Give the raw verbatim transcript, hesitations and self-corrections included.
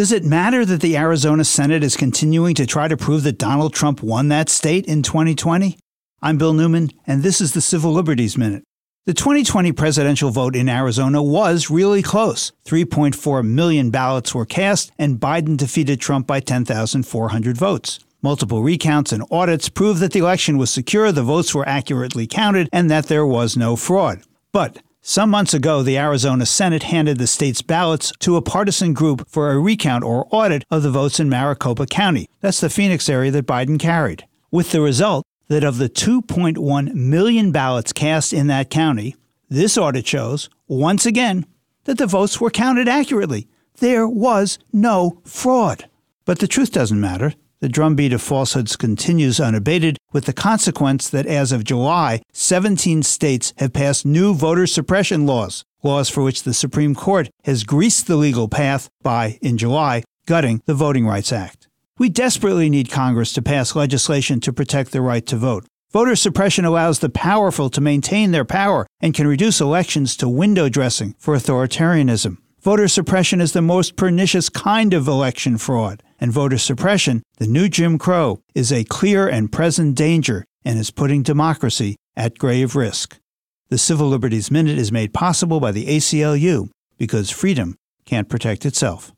Does it matter that the Arizona Senate is continuing to try to prove that Donald Trump won that state in twenty twenty? I'm Bill Newman, and this is the Civil Liberties Minute. The twenty twenty presidential vote in Arizona was really close. three point four million ballots were cast, and Biden defeated Trump by ten thousand four hundred votes. Multiple recounts and audits proved that the election was secure, the votes were accurately counted, and that there was no fraud. But some months ago, the Arizona Senate handed the state's ballots to a partisan group for a recount or audit of the votes in Maricopa County. That's the Phoenix area that Biden carried. With the result that of the two point one million ballots cast in that county, this audit shows, once again, that the votes were counted accurately. There was no fraud. But the truth doesn't matter. The drumbeat of falsehoods continues unabated, with the consequence that as of July, seventeen states have passed new voter suppression laws, laws for which the Supreme Court has greased the legal path by, in July, gutting the Voting Rights Act. We desperately need Congress to pass legislation to protect the right to vote. Voter suppression allows the powerful to maintain their power and can reduce elections to window dressing for authoritarianism. Voter suppression is the most pernicious kind of election fraud, and voter suppression, the new Jim Crow, is a clear and present danger and is putting democracy at grave risk. The Civil Liberties Minute is made possible by the A C L U because freedom can't protect itself.